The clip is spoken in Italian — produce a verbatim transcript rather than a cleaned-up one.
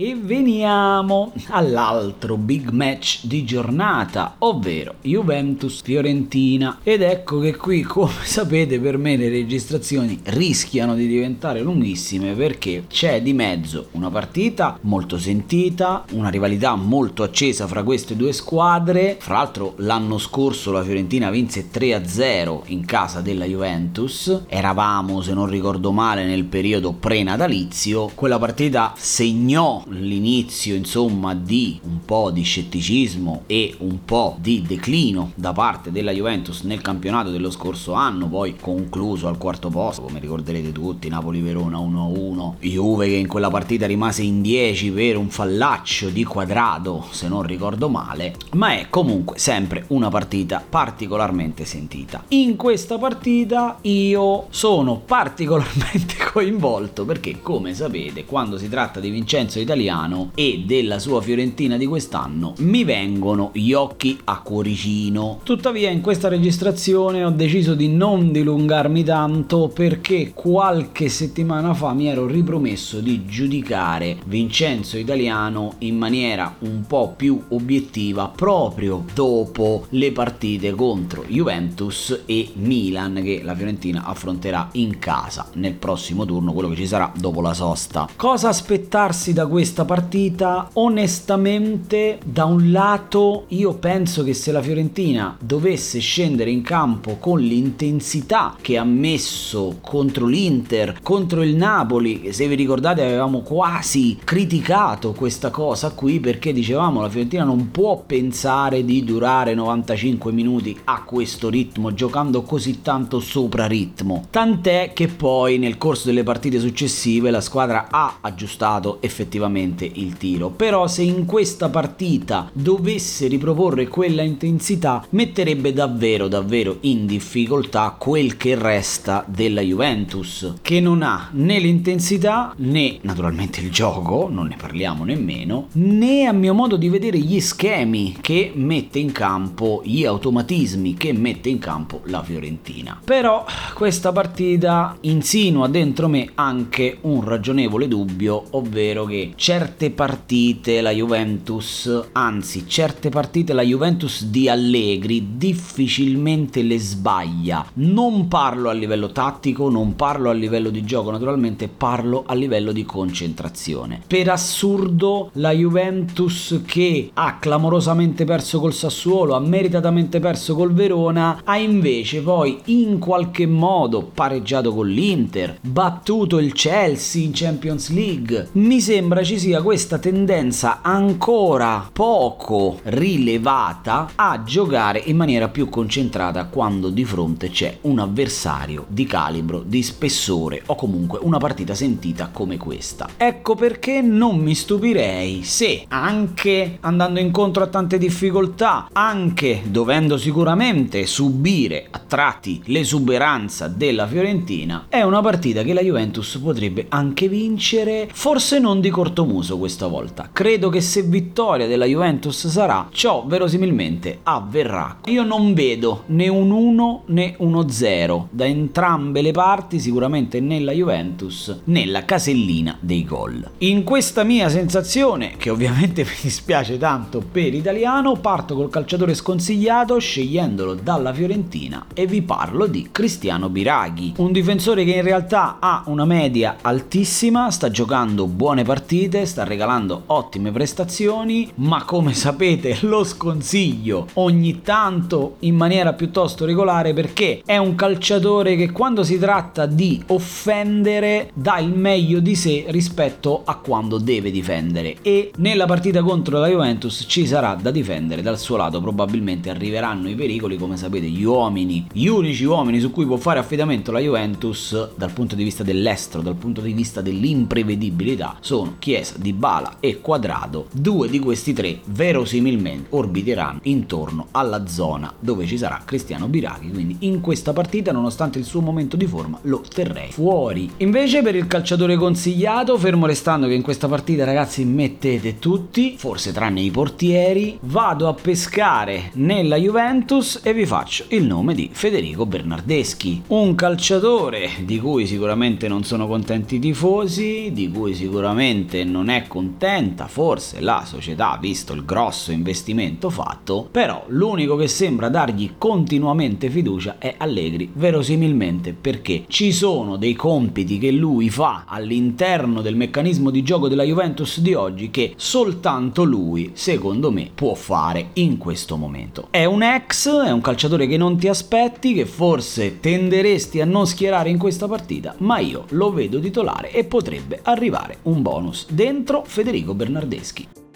E veniamo all'altro big match di giornata, ovvero Juventus-Fiorentina. Ed ecco che qui, come sapete, per me le registrazioni rischiano di diventare lunghissime, perché c'è di mezzo una partita molto sentita, una rivalità molto accesa fra queste due squadre. Fra l'altro l'anno scorso la Fiorentina vinse tre a zero in casa della Juventus. Eravamo, se non ricordo male, nel periodo pre-natalizio. Quella partita segnò l'inizio, insomma, di un po' di scetticismo e un po' di declino da parte della Juventus nel campionato dello scorso anno, poi concluso al quarto posto, come ricorderete tutti, Napoli-Verona uno a uno, Juve che in quella partita rimase in dieci per un fallaccio di Cuadrado, se non ricordo male, ma è comunque sempre una partita particolarmente sentita. In questa partita io sono particolarmente coinvolto perché, come sapete, quando si tratta di Vincenzo Italiano e della sua Fiorentina di quest'anno mi vengono gli occhi a cuoricino. Tuttavia in questa registrazione ho deciso di non dilungarmi tanto, perché qualche settimana fa mi ero ripromesso di giudicare Vincenzo Italiano in maniera un po' più obiettiva proprio dopo le partite contro Juventus e Milan che la Fiorentina affronterà in casa nel prossimo turno, quello che ci sarà dopo la sosta. Cosa aspettarsi da questo? Questa partita, onestamente, da un lato io penso che se la Fiorentina dovesse scendere in campo con l'intensità che ha messo contro l'Inter, contro il Napoli, se vi ricordate avevamo quasi criticato questa cosa qui perché dicevamo la Fiorentina non può pensare di durare novantacinque minuti a questo ritmo, giocando così tanto sopra ritmo, tant'è che poi nel corso delle partite successive la squadra ha aggiustato effettivamente il tiro. Però se in questa partita dovesse riproporre quella intensità metterebbe davvero davvero in difficoltà quel che resta della Juventus, che non ha né l'intensità né naturalmente il gioco, non ne parliamo nemmeno, né a mio modo di vedere gli schemi che mette in campo, gli automatismi che mette in campo la Fiorentina. Però questa partita insinua dentro me anche un ragionevole dubbio, ovvero che certe partite la Juventus, anzi certe partite la Juventus di Allegri difficilmente le sbaglia. Non parlo a livello tattico, non parlo a livello di gioco, naturalmente parlo a livello di concentrazione. Per assurdo la Juventus, che ha clamorosamente perso col Sassuolo, ha meritatamente perso col Verona, ha invece poi in qualche modo pareggiato con l'Inter, battuto il Chelsea in Champions League. Mi sembra sembra ci sia questa tendenza ancora poco rilevata a giocare in maniera più concentrata quando di fronte c'è un avversario di calibro, di spessore o comunque una partita sentita come questa. Ecco perché non mi stupirei se, anche andando incontro a tante difficoltà, anche dovendo sicuramente subire a tratti l'esuberanza della Fiorentina, è una partita che la Juventus potrebbe anche vincere, forse non di cortomuso questa volta. Credo che se vittoria della Juventus sarà, ciò verosimilmente avverrà. Io non vedo né un uno né uno zero da entrambe le parti, sicuramente nella Juventus, nella casellina dei gol. In questa mia sensazione, che ovviamente mi dispiace tanto per Italiano, parto col calciatore sconsigliato, scegliendolo dalla Fiorentina, e vi parlo di Cristiano Biraghi, un difensore che in realtà ha una media altissima, sta giocando buone partite Partite, sta regalando ottime prestazioni, ma come sapete lo sconsiglio ogni tanto in maniera piuttosto regolare, perché è un calciatore che quando si tratta di offendere dà il meglio di sé rispetto a quando deve difendere, e nella partita contro la Juventus ci sarà da difendere dal suo lato, probabilmente arriveranno i pericoli. Come sapete, gli uomini, gli unici uomini su cui può fare affidamento la Juventus dal punto di vista dell'estro, dal punto di vista dell'imprevedibilità, sono Chiesa, Di Bala e Cuadrado. Due di questi tre verosimilmente orbiteranno intorno alla zona dove ci sarà Cristiano Biraghi, quindi in questa partita, nonostante il suo momento di forma, lo terrei fuori. Invece per il calciatore consigliato, fermo restando che in questa partita, ragazzi, mettete tutti, forse tranne i portieri, vado a pescare nella Juventus e vi faccio il nome di Federico Bernardeschi, un calciatore di cui sicuramente non sono contenti i tifosi, di cui sicuramente non è contenta forse la società visto il grosso investimento fatto, però l'unico che sembra dargli continuamente fiducia è Allegri, verosimilmente perché ci sono dei compiti che lui fa all'interno del meccanismo di gioco della Juventus di oggi che soltanto lui, secondo me, può fare in questo momento. È un ex, è un calciatore che non ti aspetti, che forse tenderesti a non schierare in questa partita, ma io lo vedo titolare e potrebbe arrivare un bonus dentro Federico Bernardeschi.